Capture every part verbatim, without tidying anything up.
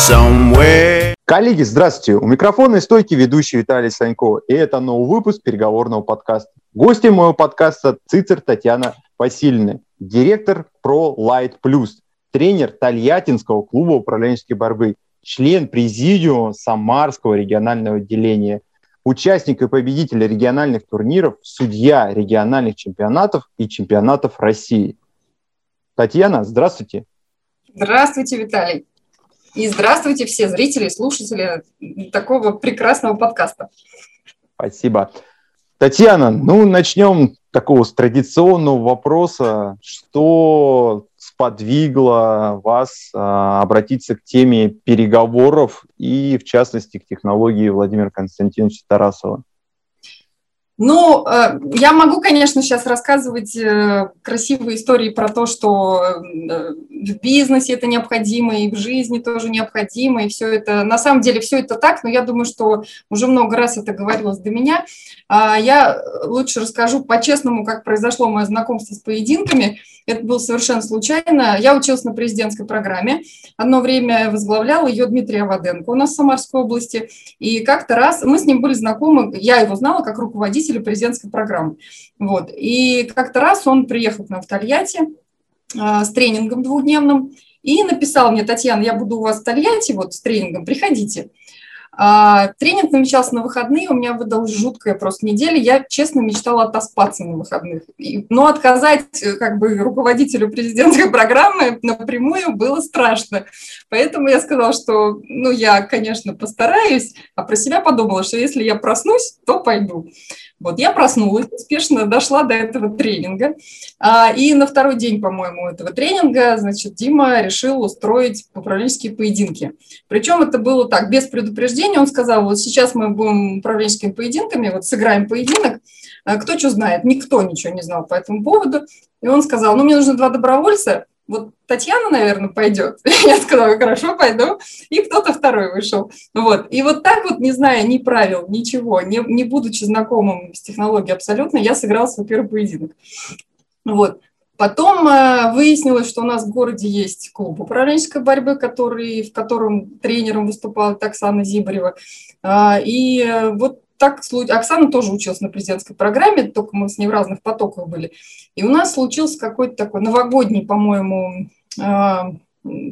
somewhere. Коллеги, здравствуйте! У микрофона и стойки ведущий Виталий Санько, и это новый выпуск переговорного подкаста. Гостем моего подкаста Цитцер Татьяна Васильевна, директор ПроЛайт+, тренер Тольяттинского клуба управленческой борьбы, член президиума Самарского регионального отделения, участник и победитель региональных турниров, судья региональных чемпионатов и чемпионатов России. Татьяна, здравствуйте! Здравствуйте, Виталий! И здравствуйте все зрители и слушатели такого прекрасного подкаста. Спасибо. Татьяна, ну начнем такого с традиционного вопроса. Что сподвигло вас а, обратиться к теме переговоров и, в частности, к технологии Владимира Константиновича Тарасова? Ну, я могу, конечно, сейчас рассказывать красивые истории про то, что в бизнесе это необходимо, и в жизни тоже необходимо, и все это, на самом деле, все это так, но я думаю, что уже много раз это говорилось до меня. Я лучше расскажу по-честному, как произошло мое знакомство с поединками. Это было совершенно случайно. Я училась на президентской программе. Одно время возглавлял ее Дмитрий Аводенко у нас в Самарской области. И как-то раз мы с ним были знакомы, я его знала как руководитель президентской программы. Вот. И как-то раз он приехал к нам в Тольятти а, с тренингом двухдневным и написал мне: «Татьяна, я буду у вас в Тольятти вот, с тренингом, приходите». А, тренинг намечался на выходные, у меня выдалась жуткая просто неделя, я, честно, мечтала отоспаться на выходных. И, но отказать как бы руководителю президентской программы напрямую было страшно. Поэтому я сказала, что ну, я, конечно, постараюсь, а про себя подумала, что если я проснусь, то пойду. Вот, я проснулась, успешно дошла до этого тренинга, и на второй день, по-моему, этого тренинга, значит, Дима решил устроить управленческие поединки. Причем это было так, без предупреждения, он сказал: вот сейчас мы будем управленческими поединками, вот сыграем поединок, кто что знает, никто ничего не знал по этому поводу, и он сказал: ну, мне нужно два добровольца, вот Татьяна, наверное, пойдет. Я сказала: хорошо, пойду. И кто-то второй вышел. Вот. И вот так вот, не зная ни правил, ничего, не, не будучи знакомым с технологией абсолютно, я сыграла свой первый поединок. Вот. Потом э, выяснилось, что у нас в городе есть клуб управленческой борьбы, который, в котором тренером выступала Оксана Зибарева. Э, и э, вот так Оксана тоже училась на президентской программе, только мы с ней в разных потоках были. И у нас случился какой-то такой новогодний, по-моему,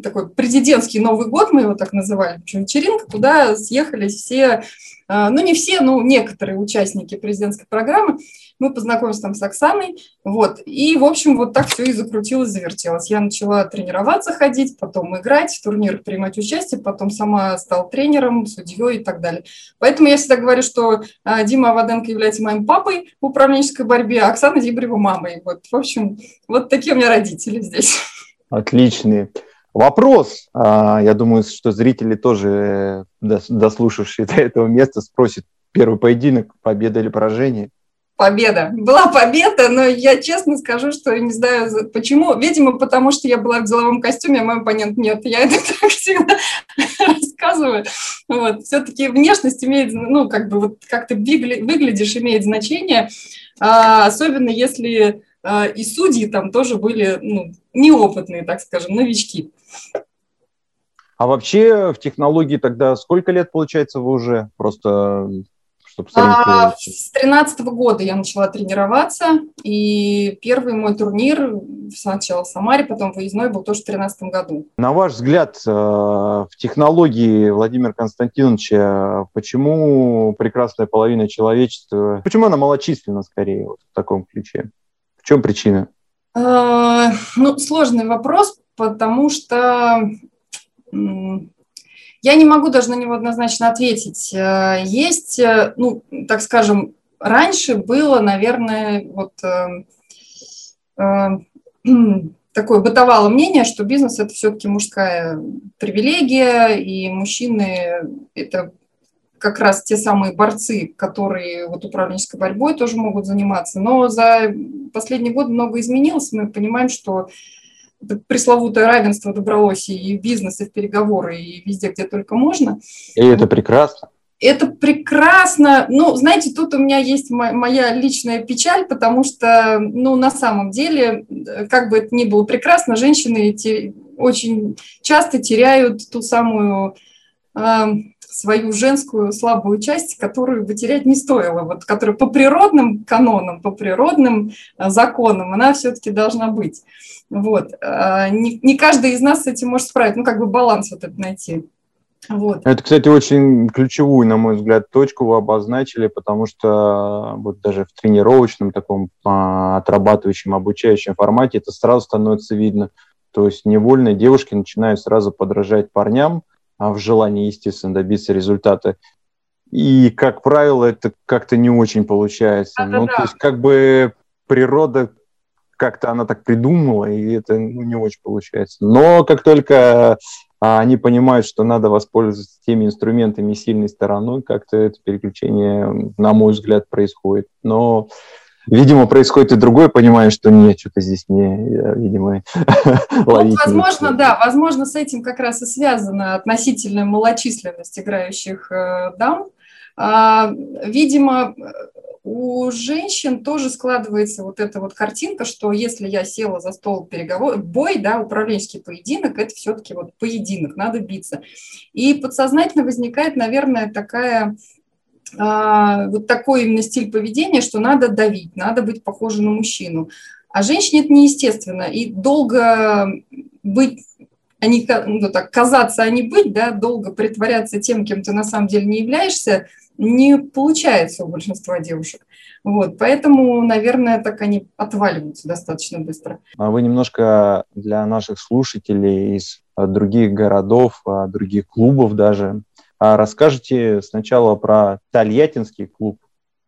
такой президентский Новый год, мы его так называли, вечеринка, куда съехались все, ну не все, но некоторые участники президентской программы. Мы познакомились там с Оксаной, вот, и, в общем, вот так все и закрутилось, завертелось. Я начала тренироваться, ходить, потом играть, в турнирах принимать участие, потом сама стала тренером, судьей и так далее. Поэтому я всегда говорю, что Дима Аводенко является моим папой в управленческой борьбе, а Оксана Зибарева – мамой. Вот, в общем, вот такие у меня родители здесь. Отличные. Вопрос, я думаю, что зрители тоже, дослушавшие до этого места, спросят: первый поединок, победа или поражение? Победа. Была победа, но я честно скажу, что не знаю, почему. Видимо, потому что я была в деловом костюме, а мой оппонент нет. Я это так всегда рассказываю. Вот. Все-таки внешность имеет, ну, как бы, вот как ты выглядишь, имеет значение. А, особенно если а, и судьи там тоже были, ну, неопытные, так скажем, новички. А вообще в технологии тогда сколько лет, получается, вы уже просто... А, с тринадцатого года я начала тренироваться, и первый мой турнир сначала в Самаре, потом выездной был тоже в тринадцатом году. На ваш взгляд, в технологии Владимира Константиновича почему прекрасная половина человечества, почему она малочисленна скорее вот в таком ключе? В чем причина? А, ну, сложный вопрос, потому что... Я не могу даже на него однозначно ответить. Есть, ну, так скажем, раньше было, наверное, вот э, э, такое бытовало мнение, что бизнес – это все-таки мужская привилегия, и мужчины – это как раз те самые борцы, которые вот управленческой борьбой тоже могут заниматься. Но за последние годы много изменилось, мы понимаем, что пресловутое равенство добралось и в бизнес, и в переговоры, и везде, где только можно. И это прекрасно. Это прекрасно. Ну, знаете, тут у меня есть моя личная печаль, потому что, ну, на самом деле, как бы это ни было прекрасно, женщины эти очень часто теряют ту самую э, свою женскую слабую часть, которую бы терять не стоило, вот, которая по природным канонам, по природным э, законам, она все-таки должна быть. Вот. Э, не, не каждый из нас с этим может справиться, ну, как бы баланс вот этот найти. Вот. Это, кстати, очень ключевую, на мой взгляд, точку вы обозначили, потому что вот даже в тренировочном таком отрабатывающем, обучающем формате это сразу становится видно. То есть невольно девушки начинают сразу подражать парням в желании, естественно, добиться результата. И, как правило, это как-то не очень получается. Ну, то есть как бы природа как-то она так придумала, и это ну, не очень получается. Но как только... а они понимают, что надо воспользоваться теми инструментами сильной стороной, как-то это переключение, на мой взгляд, происходит. Но, видимо, происходит и другое понимание, что нет, что-то здесь не, я, видимо, ловить. Вот, возможно, да, возможно, с этим как раз и связана относительная малочисленность играющих э, дам. А, видимо, у женщин тоже складывается вот эта вот картинка, что если я села за стол переговор, бой, да, управленческий поединок, это все-таки вот поединок, надо биться. И подсознательно возникает, наверное, такая, а, вот такой именно стиль поведения, что надо давить, надо быть похожей на мужчину. А женщине это неестественно, и долго быть... Они, ну, так, казаться, а не быть, да, долго притворяться тем, кем ты на самом деле не являешься, не получается у большинства девушек. Вот, поэтому, наверное, так они отваливаются достаточно быстро. А вы немножко для наших слушателей из других городов, других клубов даже, расскажете сначала про Тольяттинский клуб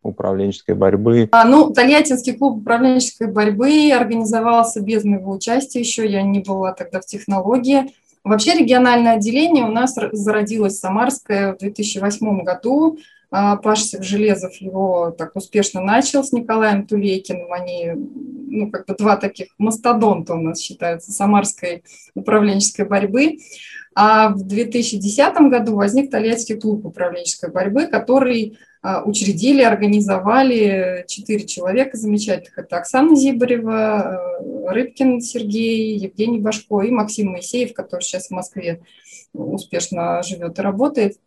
управленческой борьбы. А, ну, Тольяттинский клуб управленческой борьбы организовался без моего участия еще, я не была тогда в технологии. Вообще региональное отделение у нас зародилось Самарское в две тысячи восьмом году. Паш Железов его так успешно начал с Николаем Тулейкиным. Они, ну, как бы два таких мастодонта у нас считаются Самарской управленческой борьбы. А в две тысячи десятом году возник Тольяттинский клуб управленческой борьбы, который учредили, организовали четыре человека замечательных. Это Оксана Зибарева, Рыбкин Сергей, Евгений Башко и Максим Моисеев, который сейчас в Москве успешно живет и работает.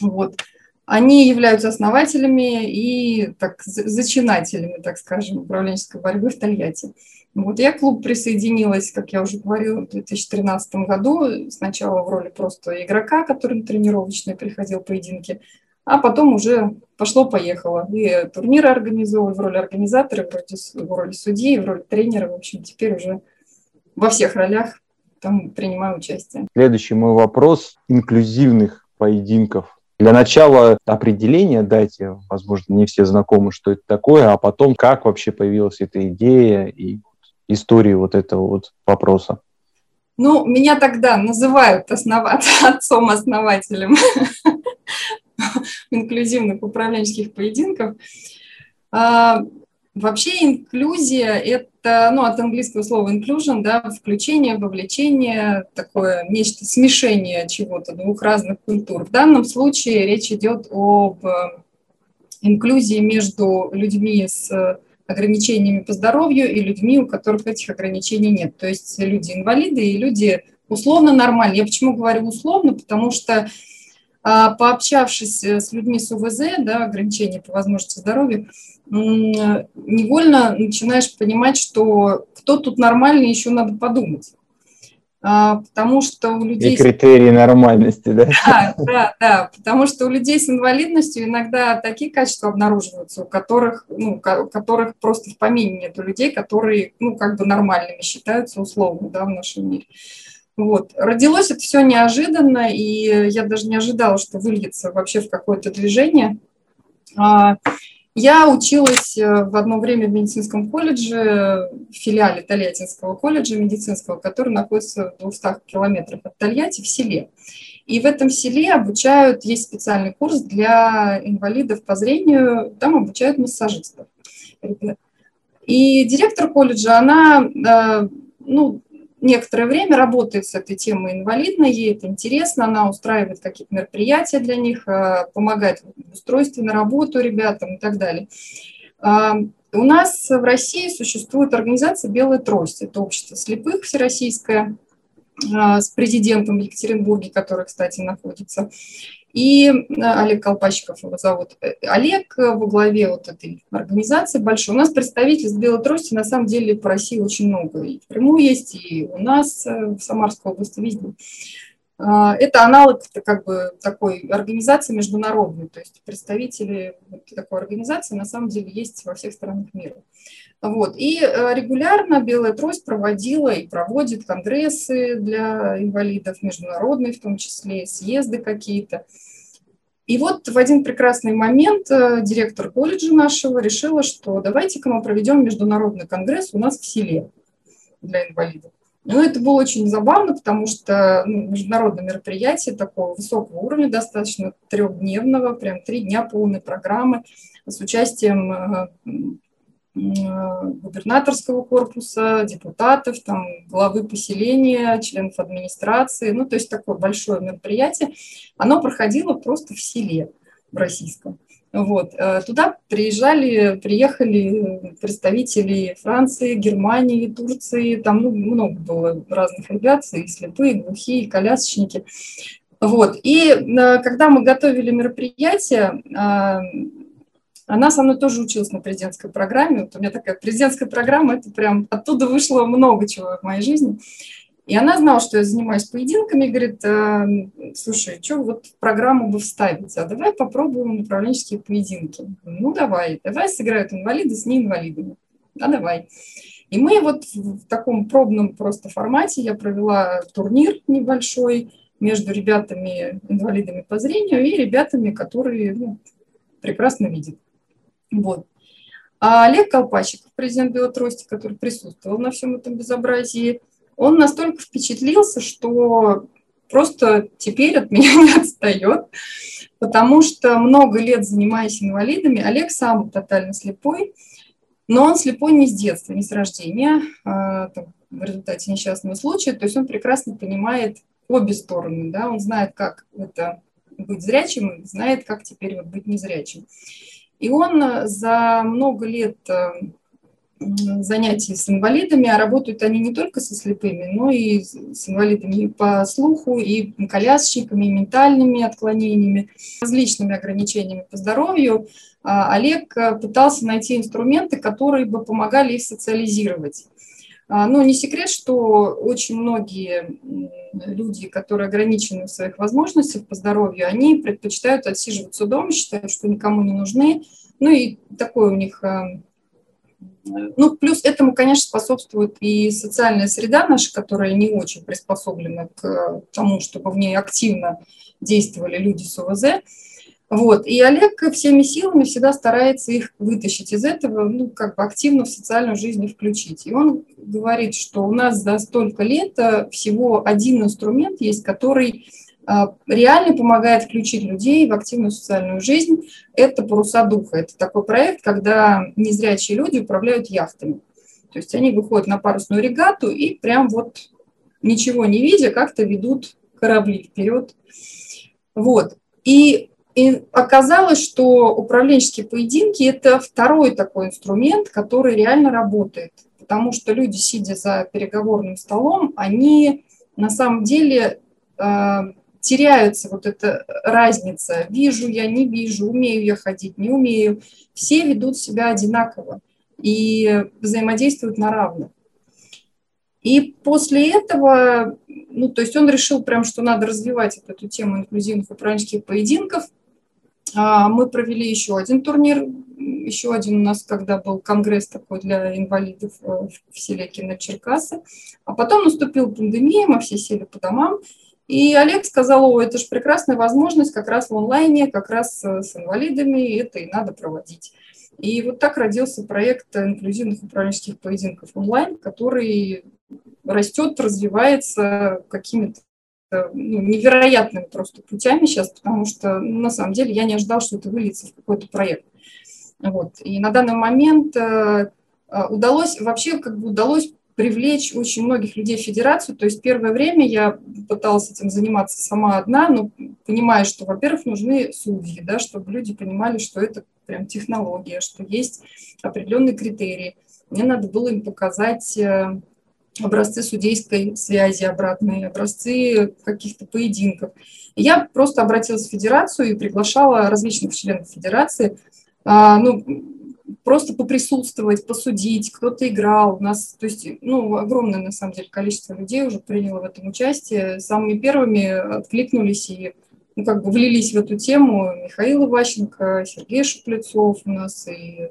Вот. Они являются основателями и так, зачинателями, так скажем, управленческой борьбы в Тольятти. Вот я к клубу присоединилась, как я уже говорила, в две тысячи тринадцатом году. Сначала в роли просто игрока, который на тренировочные приходил поединки, а потом уже пошло-поехало. И турниры организовывали в роли организатора, в роли судьи, в роли тренера. В общем, теперь уже во всех ролях там принимаю участие. Следующий мой вопрос – инклюзивных поединков. Для начала определения дайте, возможно, не все знакомы, что это такое, а потом, как вообще появилась эта идея и история вот этого вот вопроса. Ну, меня тогда называют основат... отцом-основателем инклюзивных управленческих поединков. А, вообще инклюзия – это, ну, от английского слова inclusion, да, включение, вовлечение, такое нечто, смешение чего-то, двух разных культур. В данном случае речь идет об инклюзии между людьми с ограничениями по здоровью и людьми, у которых этих ограничений нет. То есть люди-инвалиды и люди условно нормальные. Я почему говорю условно? Потому что пообщавшись с людьми с ОВЗ, да, ограничения по возможности здоровья, невольно начинаешь понимать, что кто тут нормальный, еще надо подумать. Потому что у людей... И критерии нормальности, да? Да, да, да, потому что у людей с инвалидностью иногда такие качества обнаруживаются, у которых, ну, у которых просто в помине нет людей, которые, ну, как бы нормальными считаются условно, да, в нашем мире. Вот. Родилось это все неожиданно, и я даже не ожидала, что выльется вообще в какое-то движение. Я училась в одно время в медицинском колледже, в филиале Тольяттинского колледжа медицинского, который находится в двухстах километрах от Тольятти, в селе. И в этом селе обучают, есть специальный курс для инвалидов по зрению, там обучают массажистов. И директор колледжа, она, ну, некоторое время работает с этой темой инвалидной, ей это интересно, она устраивает какие-то мероприятия для них, помогает в устройстве на работу ребятам и так далее. У нас в России существует организация «Белая трость», это общество слепых всероссийское, с президентом в Екатеринбурге, который, кстати, находится. И Олег Колпачиков его зовут. Олег во главе вот этой организации большой. У нас представительств Белой Трости на самом деле по России очень много. И в Крыму есть, и у нас в Самарской области везде. Это аналог как бы такой организации международной, то есть представители такой организации на самом деле есть во всех странах мира. Вот. И регулярно Белая Трость проводила и проводит конгрессы для инвалидов, международные в том числе, съезды какие-то. И вот в один прекрасный момент директор колледжа нашего решила, что давайте-ка мы проведем международный конгресс у нас в селе для инвалидов. Ну, это было очень забавно, потому что ну, международное мероприятие такого высокого уровня, достаточно трехдневного, прям три дня полной программы с участием э, э, губернаторского корпуса, депутатов, там, главы поселения, членов администрации. Ну, то есть такое большое мероприятие. Оно проходило просто в селе, в российском. Вот. Туда приезжали, приехали представители Франции, Германии, Турции, там ну, много было разных ребят, и слепые, и глухие, и колясочники. Вот. И когда мы готовили мероприятие, она со мной тоже училась на президентской программе. Вот у меня такая президентская программа, это прям оттуда вышло много чего в моей жизни. И она знала, что я занимаюсь поединками, и говорит, слушай, что вот в программу бы вставить, а давай попробуем управленческие поединки. Ну, давай, давай сыграют инвалиды с неинвалидами, а давай. И мы вот в таком пробном просто формате, я провела турнир небольшой между ребятами-инвалидами по зрению и ребятами, которые ну, прекрасно видят. Вот. А Олег Колпачиков, президент Белой Трости, который присутствовал на всем этом безобразии, он настолько впечатлился, что просто теперь от меня не отстает, потому что много лет занимаясь инвалидами, Олег сам тотально слепой, но он слепой не с детства, не с рождения, а, там, в результате несчастного случая, то есть он прекрасно понимает обе стороны, да, он знает, как это быть зрячим, знает, как теперь вот быть незрячим. И он за много лет занятий с инвалидами, а работают они не только со слепыми, но и с инвалидами по слуху, и колясочниками, и ментальными отклонениями, различными ограничениями по здоровью. Олег пытался найти инструменты, которые бы помогали их социализировать. Ну, не секрет, что очень многие люди, которые ограничены в своих возможностях по здоровью, они предпочитают отсиживаться дома, считают, что никому не нужны. Ну и такое у них... Ну, плюс этому, конечно, способствует и социальная среда наша, которая не очень приспособлена к тому, чтобы в ней активно действовали люди с ОВЗ. Вот. И Олег всеми силами всегда старается их вытащить из этого, ну, как бы активно в социальную жизнь включить. И он говорит, что у нас за столько лет всего один инструмент есть, который реально помогает включить людей в активную социальную жизнь. Это «Паруса духа». Это такой проект, когда незрячие люди управляют яхтами. То есть они выходят на парусную регату и прям вот ничего не видя, как-то ведут корабли вперед. Вот. И, и оказалось, что управленческие поединки – это второй такой инструмент, который реально работает. Потому что люди, сидя за переговорным столом, они на самом деле... Э, теряется вот эта разница. Вижу я, не вижу, умею я ходить, не умею. Все ведут себя одинаково и взаимодействуют на равных. И после этого, ну, то есть он решил прям, что надо развивать вот эту тему инклюзивных управленческих поединков. Мы провели еще один турнир, еще один у нас, когда был конгресс такой для инвалидов в селе Кино-Черкассы. А потом наступила пандемия, мы все сели по домам. И Олег сказал, о, это же прекрасная возможность как раз в онлайне, как раз с инвалидами, это и надо проводить. И вот так родился проект инклюзивных управленческих поединков онлайн, который растет, развивается какими-то ну, невероятными просто путями сейчас, потому что ну, на самом деле я не ожидала, что это выльется в какой-то проект. Вот. И на данный момент удалось, вообще как бы удалось... привлечь очень многих людей в федерацию. То есть первое время я пыталась этим заниматься сама одна, но понимая, что, во-первых, нужны судьи, да, чтобы люди понимали, что это прям технология, что есть определенные критерии. Мне надо было им показать образцы судейской связи обратные, образцы каких-то поединков. Я просто обратилась в федерацию и приглашала различных членов федерации, а, ну, просто поприсутствовать, посудить, кто-то играл. У нас, то есть, ну, огромное, на самом деле, количество людей уже приняло в этом участие. Самыми первыми откликнулись и, ну, как бы влились в эту тему Михаил Иващенко, Сергей Шуплецов у нас, и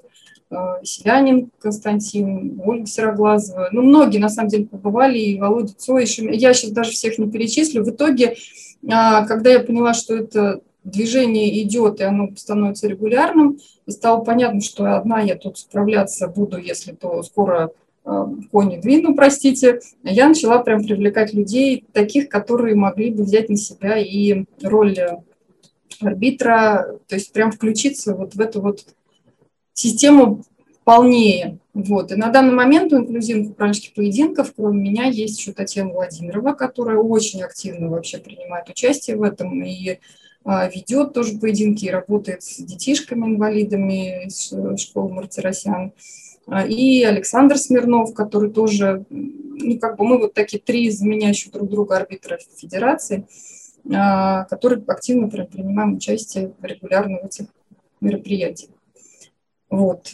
э, Селянин Константин, Ольга Сероглазова. Ну, многие, на самом деле, побывали, и Володя Цоя. Я сейчас даже всех не перечислю. В итоге, э, когда я поняла, что это движение идет, и оно становится регулярным, и стало понятно, что одна я тут справляться буду, если то скоро э, кони двину, простите, я начала прям привлекать людей, таких, которые могли бы взять на себя и роль арбитра, то есть прям включиться вот в эту вот систему полнее. Вот. И на данный момент у инклюзивных управленческих поединков, кроме меня, есть еще Татьяна Владимирова, которая очень активно вообще принимает участие в этом, и ведет тоже поединки, работает с детишками-инвалидами из школы Мартиросян. И Александр Смирнов, который тоже, ну, как бы мы вот такие три заменяющие друг друга арбитра федерации, которые активно принимаем участие регулярно в этих мероприятиях. Вот.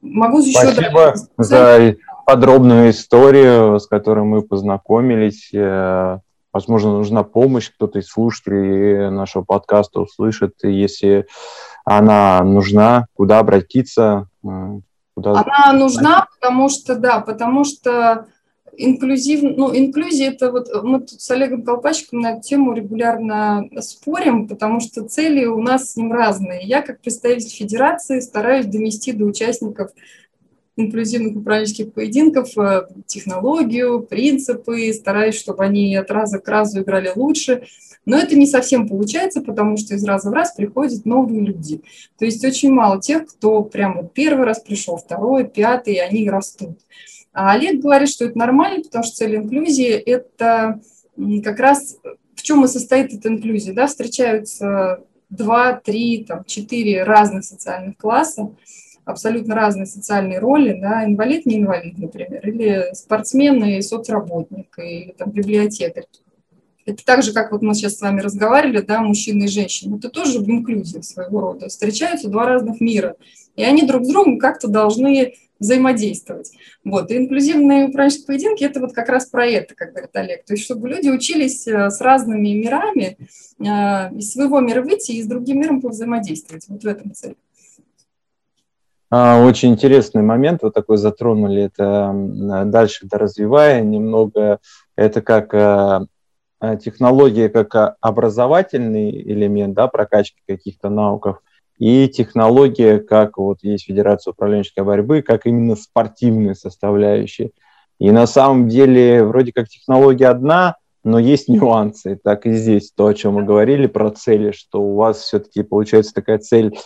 Могу еще... Спасибо за подробную историю, с которой мы познакомились. Возможно, нужна помощь, кто-то из слушателей нашего подкаста услышит. И если она нужна, куда обратиться? Куда... Она нужна, потому что, да, потому что инклюзив, ну, инклюзия – это вот мы тут с Олегом Колпачиковым на эту тему регулярно спорим, потому что цели у нас с ним разные. Я, как представитель федерации, стараюсь донести до участников инклюзивных управленческих поединков технологию, принципы, стараюсь, чтобы они от раза к разу играли лучше. Но это не совсем получается, потому что из раза в раз приходят новые люди. То есть очень мало тех, кто прямо первый раз пришел, второй, пятый, и они растут. А Олег говорит, что это нормально, потому что цель инклюзии – это как раз в чем и состоит эта инклюзия. Да? Встречаются два, три, там, четыре разных социальных класса, абсолютно разные социальные роли, да, инвалид, не инвалид, например, или спортсмен и соцработник, или там библиотекарь. Это так же, как вот мы сейчас с вами разговаривали, да, мужчина и женщина. Это тоже инклюзия своего рода. Встречаются два разных мира, и они друг с другом как-то должны взаимодействовать. Вот. И инклюзивные управленческие поединки – это вот как раз про это, как говорит Олег. То есть чтобы люди учились с разными мирами, из своего мира выйти и с другим миром повзаимодействовать. Вот в этом цель. Очень интересный момент, вот такой затронули это, дальше доразвивая немного, это как технология, как образовательный элемент, да, прокачки каких-то навыков, и технология, как вот есть Федерация управленческой борьбы, как именно спортивные составляющие. И на самом деле вроде как технология одна, но есть нюансы, так и здесь, то, о чем мы говорили, про цели, что у вас все-таки получается такая цель,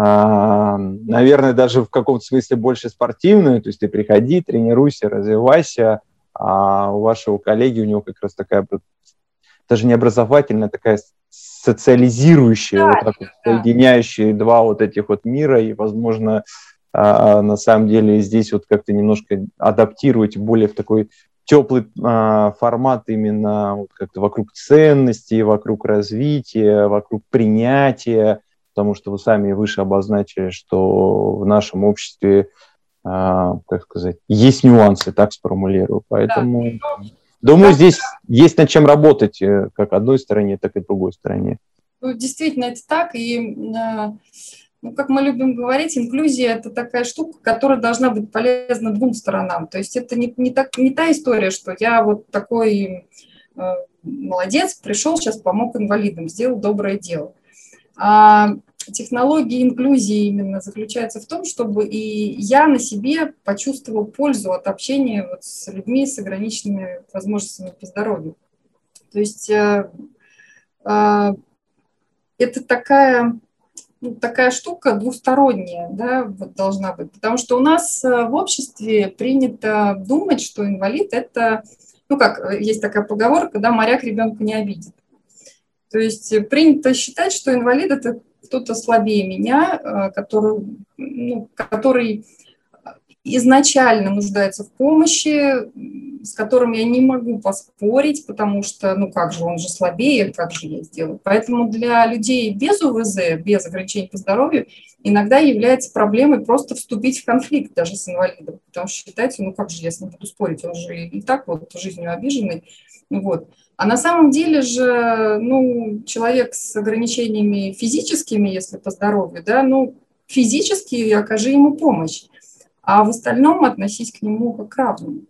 наверное, даже в каком-то смысле больше спортивную, то есть ты приходи, тренируйся, развивайся, а у вашего коллеги, у него как раз такая, даже не образовательная, такая социализирующая, да, вот так вот, да, соединяющая два вот этих вот мира, и, возможно, на самом деле здесь вот как-то немножко адаптировать более в такой теплый формат именно как-то вокруг ценностей, вокруг развития, вокруг принятия, потому что вы сами выше обозначили, что в нашем обществе, как сказать, есть нюансы, так сформулирую. Поэтому, да, думаю, да, здесь есть над чем работать, как одной стороне, так и другой стороне. Ну, действительно, это так. И, ну, как мы любим говорить, инклюзия – это такая штука, которая должна быть полезна двум сторонам. То есть это не, не, так, не та история, что я вот такой молодец, пришел, сейчас помог инвалидам, сделал доброе дело. А технология инклюзии именно заключается в том, чтобы и я на себе почувствовала пользу от общения вот с людьми с ограниченными возможностями по здоровью. То есть э, э, это такая, ну, такая штука двусторонняя, да, вот должна быть, потому что у нас в обществе принято думать, что инвалид – это, ну как, есть такая поговорка, да, моряк ребенка не обидит. То есть принято считать, что инвалид – это кто-то слабее меня, который, ну, который изначально нуждается в помощи, с которым я не могу поспорить, потому что, ну как же, он же слабее, как же я сделаю. Поэтому для людей без ОВЗ, без ограничений по здоровью, иногда является проблемой просто вступить в конфликт даже с инвалидом, потому что считается, ну как же я с ним буду спорить, он же и так вот жизнью обиженный, вот. А на самом деле же, ну, человек с ограничениями физическими, если по здоровью, да, ну, физически окажи ему помощь, а в остальном относись к нему как к равному.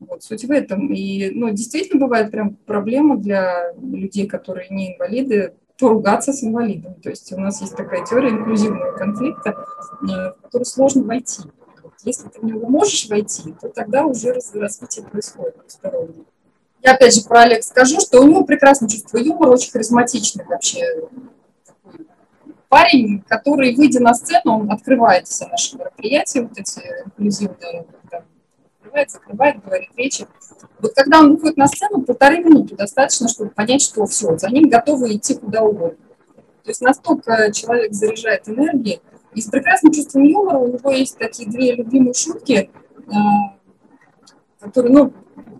Вот, суть в этом. И, ну, действительно бывает прям проблема для людей, которые не инвалиды, поругаться с инвалидом. То есть у нас есть такая теория инклюзивного конфликта, в которую сложно войти. Если ты в него можешь войти, то тогда уже развитие происходит посторонне. Я опять же про Олега скажу, что у него прекрасное чувство юмора, очень харизматичный вообще парень, который, выйдя на сцену, он открывает все наши мероприятия, вот эти инклюзивные, там, открывает, закрывает, говорит речи. Вот когда он выходит на сцену, полторы минуты достаточно, чтобы понять, что все, за ним готовы идти куда угодно. То есть настолько человек заряжает энергией. И с прекрасным чувством юмора у него есть такие две любимые шутки, которые, ну,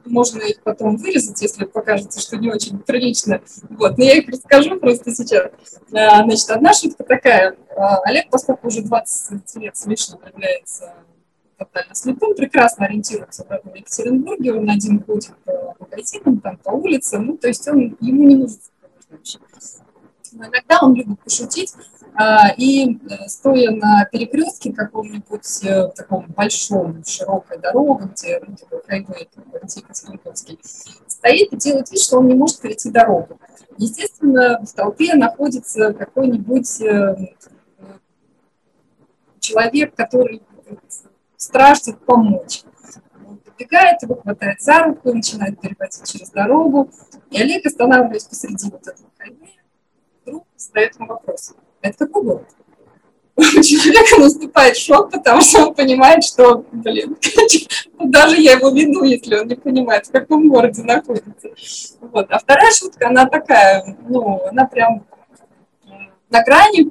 можно их потом вырезать, если покажется, что не очень прилично. Вот. Но я их расскажу просто сейчас. Значит, одна шутка такая. Олег, поскольку уже двадцать лет с лишним является тотально слепым, прекрасно ориентируется в родном Екатеринбурге, он один ходит по магазинам, там, по улицам, ну, то есть он, ему не нужно вообще. Но иногда он любит пошутить, и стоя на перекрестке каком-нибудь таком большом, широкой дороге, где, ну, такой хайвей, Екатеринбургский, стоит и делает вид, что он не может перейти дорогу. Естественно, в толпе находится какой-нибудь человек, который страждет помочь. Подбегает, его хватает за руку, начинает переводить через дорогу, и Олег, останавливаясь посреди вот этого хайвея, задает ему вопрос. Это какой город? У человека наступает шок, потому что он понимает, что, блин, даже я его веду, если он не понимает, в каком городе находится. Вот. А вторая шутка, она такая, ну, она прям на грани.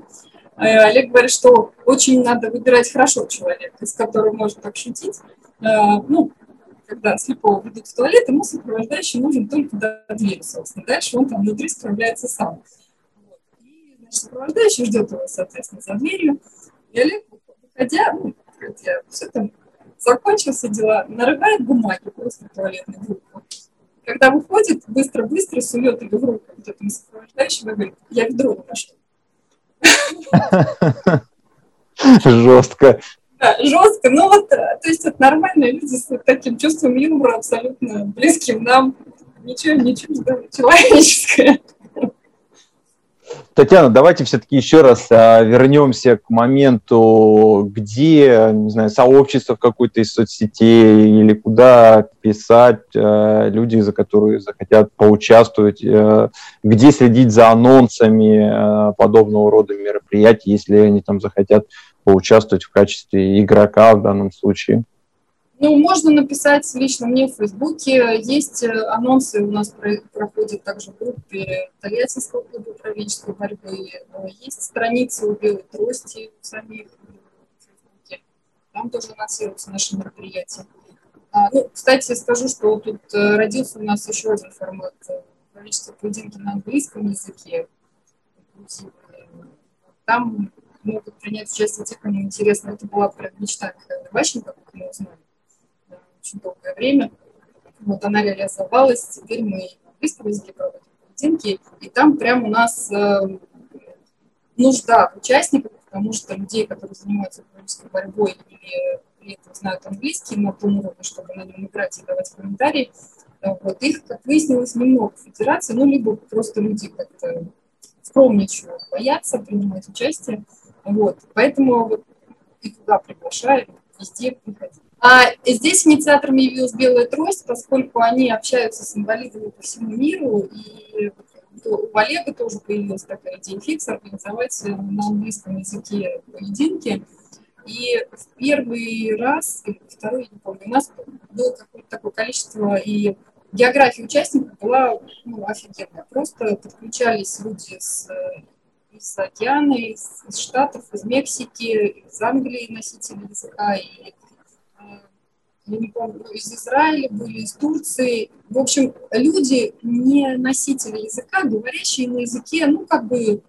Олег говорит, что очень надо выбирать хорошо человека, с которым можно так шутить. Ну, когда слепого ведут в туалет, ему сопровождающий нужен только до двери, собственно. Дальше он там внутри справляется сам. Сопровождающий ждет его, соответственно, за дверью. И Олег, выходя, ну, я все там закончил, все дела, нарывает бумаги просто в туалетную группу. Когда выходит, быстро-быстро сует ее в руку вот этому сопровождающему и говорит: я ведро не нашел. Жестко. Жестко, ну вот, то есть это нормальные люди с таким чувством юмора, абсолютно близким нам, ничего, ничего человеческое. Татьяна, давайте все-таки еще раз а, вернемся к моменту, где, не знаю, сообщество в какой-то из соцсетей или куда писать а, люди, за которые захотят поучаствовать, а, где следить за анонсами а, подобного рода мероприятий, если они там захотят поучаствовать в качестве игрока в данном случае. Ну, можно написать лично мне в Фейсбуке. Есть анонсы, у нас проходят также в группе Тольяттинского КУБ управленческой борьбы. Есть страницы у Белой трости у самих в Фейсбуке. Там тоже анонсируются наши мероприятия. А, ну, кстати, скажу, что тут родился у нас еще один формат управленческой поединки на английском языке. Там могут принять участие те, кому интересно. Это была прям мечта Михаила Иващенко, как мы узнали. Очень долгое время. Вот она реализовалась. Теперь мы быстро языке проводим поединки. И там прям у нас э, нужда в участниках, потому что людей, которые занимаются политической борьбой или при этом знают английский на том уровне, чтобы на нем играть и давать комментарии, э, вот их, как выяснилось, немного в федерации, ну, либо просто люди как-то скромничают, боятся принимать участие. Вот. Поэтому вот, и туда приглашают, везде приходят. А здесь инициатором явилась Белая трость, поскольку они общаются с инвалидами по всему миру, и у Олега тоже появилась такая идея фикс организовать на английском языке поединки. И в первый раз, или второй, я не помню, у нас было какое-то такое количество, и география участников была, ну, офигенная. Просто подключались люди с... из океана, из, из Штатов, из Мексики, из Англии носители языка, и я не помню, из Израиля были, из Турции. В общем, люди, не носители языка, говорящие на языке, ну, как бы,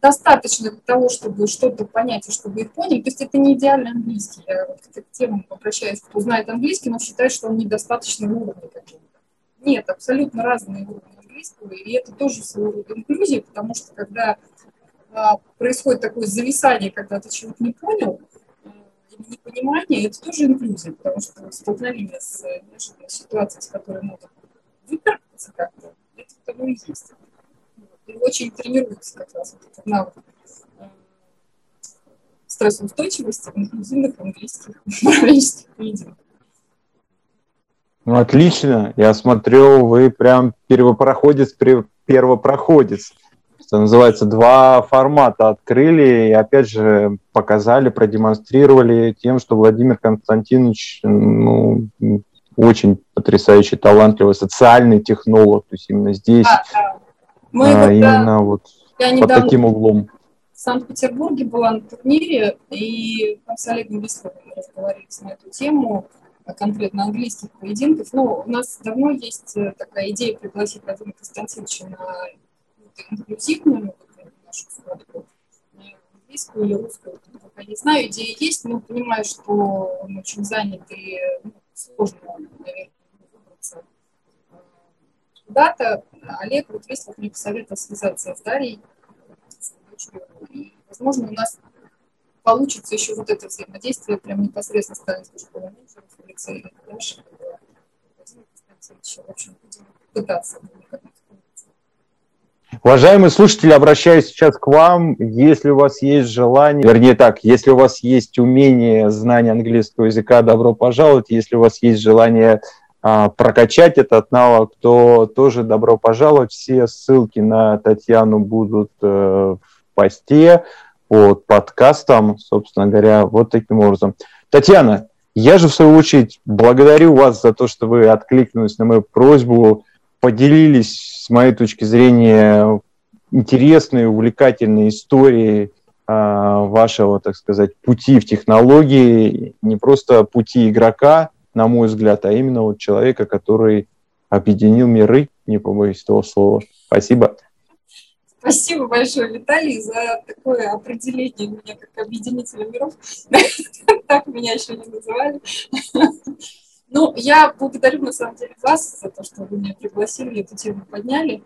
достаточно для того, чтобы что-то понять и чтобы их поняли. То есть это не идеальный английский. Я вот к этой теме обращаюсь, кто знает английский, но считает, что он недостаточно на уровне какого-то. Нет, абсолютно разные уровни английского, и это тоже своего рода инклюзия, потому что когда а, происходит такое зависание, когда ты чего-то не понял, непонимание, это тоже инклюзия, потому что столкновение с неожиданной ситуацией, с которой можно выкарабкаться как-то, это потому и есть. И очень тренируется как раз вот этот навык стрессоустойчивости в инклюзивных английских управленческих видео. Ну, отлично. Я смотрю, вы прям первопроходец, первопроходец. Что называется, два формата открыли и, опять же, показали, продемонстрировали тем, что Владимир Константинович, ну, очень потрясающий, талантливый социальный технолог. То есть именно здесь, а, да. Мы а, вот, именно да, вот под таким углом. В Санкт-Петербурге была на турнире, и с Олегом Быстровым разговаривали на эту тему, конкретно английских поединков. Ну, у нас давно есть такая идея пригласить Владимира Константиновича на инклюзивную, нашу складку, английскую или русскую, пока не знаю, идея есть, но понимаю, что он очень занят и ну, сложно, наверное, выбраться куда-то. Олег вот весь мне посоветовал связаться с Дарией, и, возможно, у нас получится еще вот это взаимодействие прям непосредственно с Таллинской школой менеджеров в лице Даши, Владимир Константинович, в общем, будем пытаться. Уважаемые слушатели, обращаюсь сейчас к вам. Если у вас есть желание, вернее так, если у вас есть умение, знание английского языка, добро пожаловать. Если у вас есть желание а, прокачать этот навык, то тоже добро пожаловать. Все ссылки на Татьяну будут э, в посте под подкастом, собственно говоря, вот таким образом. Татьяна, я же в свою очередь благодарю вас за то, что вы откликнулись на мою просьбу, поделились, с моей точки зрения, интересной, увлекательной историей вашего, так сказать, пути в технологии, не просто пути игрока, на мой взгляд, а именно вот человека, который объединил миры, не побоюсь этого слова. Спасибо. Спасибо большое, Виталий, за такое определение меня как объединителя миров. Так меня еще не называли. Ну, я благодарю, на самом деле, вас за то, что вы меня пригласили, эту тему подняли.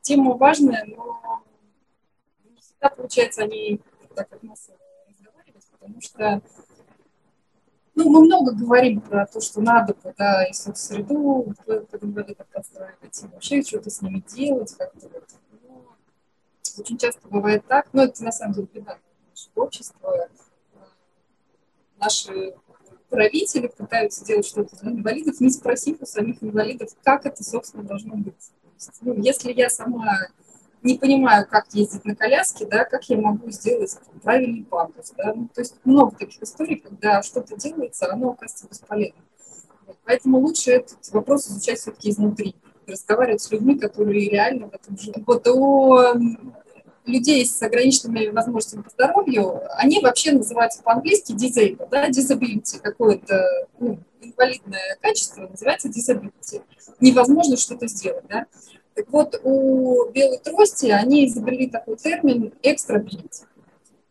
Тема важная, но не всегда получается о ней так от нас разговаривать, потому что ну, мы много говорим про то, что надо да, и соцсреду под инвалидов подстраивать, и вообще что-то с ними делать, как-то вот. Но очень часто бывает так, но это, на самом деле, беда нашего общества, наши правители пытаются делать что-то для инвалидов, не спросив у самих инвалидов, как это, собственно, должно быть. Ну, если я сама не понимаю, как ездить на коляске, да, как я могу сделать правильный памперс, да? Ну, то есть много таких историй, когда что-то делается, оно оказывается бесполезным. Поэтому лучше этот вопрос изучать все-таки изнутри, разговаривать с людьми, которые реально в этом живут. Вот у людей с ограниченными возможностями по здоровью, они вообще называются по-английски disabled, да, disability, какое-то ну, инвалидное качество называется disability. Невозможно что-то сделать, да. Так вот, у Белой трости они изобрели такой термин extra-ability.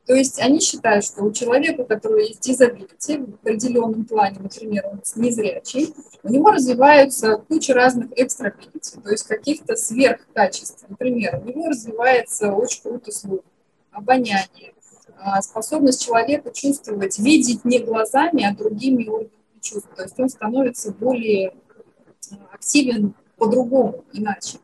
То есть они считают, что у человека, у которого есть disability, в определенном плане, например, он незрячий, у него развиваются куча разных extra-ability, то есть каких-то сверхкачеств. Например, у него развивается очень круто слух, обоняние, способность человека чувствовать, видеть не глазами, а другими органами чувств. То есть он становится более активен по-другому, иначе.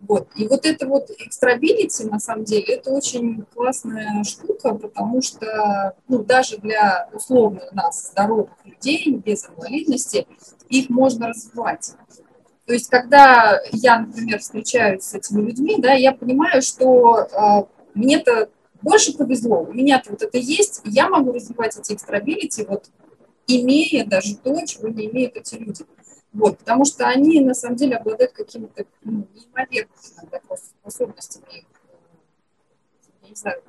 Вот. И вот это вот экстрабилити, на самом деле, это очень классная штука, потому что ну, даже для условно нас здоровых людей, без инвалидности, их можно развивать. То есть, когда я, например, встречаюсь с этими людьми, да, я понимаю, что э, мне-то больше повезло, у меня-то вот это есть, и я могу развивать эти экстрабилити, вот, имея даже то, чего не имеют эти люди. Вот, потому что они, на самом деле, обладают какими-то ну, неимоверными способностями, я не знаю,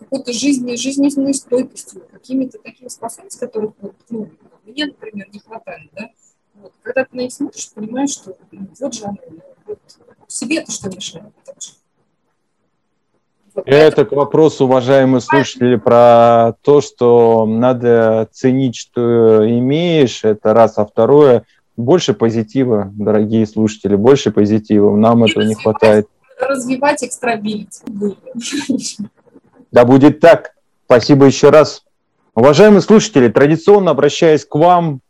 какой-то жизненной, жизненной стойкостью, какими-то такими способностями, которых ну, мне, например, не хватает. Да? Вот. Когда ты на них смотришь, понимаешь, что ну, вот же оно, вот себе-то что мешает. Вот. Это к вопросу, уважаемые слушатели, про то, что надо ценить, что имеешь, это раз, а второе, больше позитива, дорогие слушатели, больше позитива, нам и этого не хватает. Развивать экстрабилити. Да будет так. Спасибо еще раз. Уважаемые слушатели, традиционно обращаясь к вам,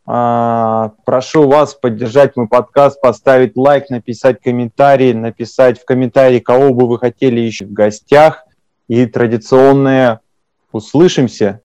прошу вас поддержать мой подкаст, поставить лайк, написать комментарий, написать в комментарии, кого бы вы хотели еще в гостях. И традиционное «Услышимся».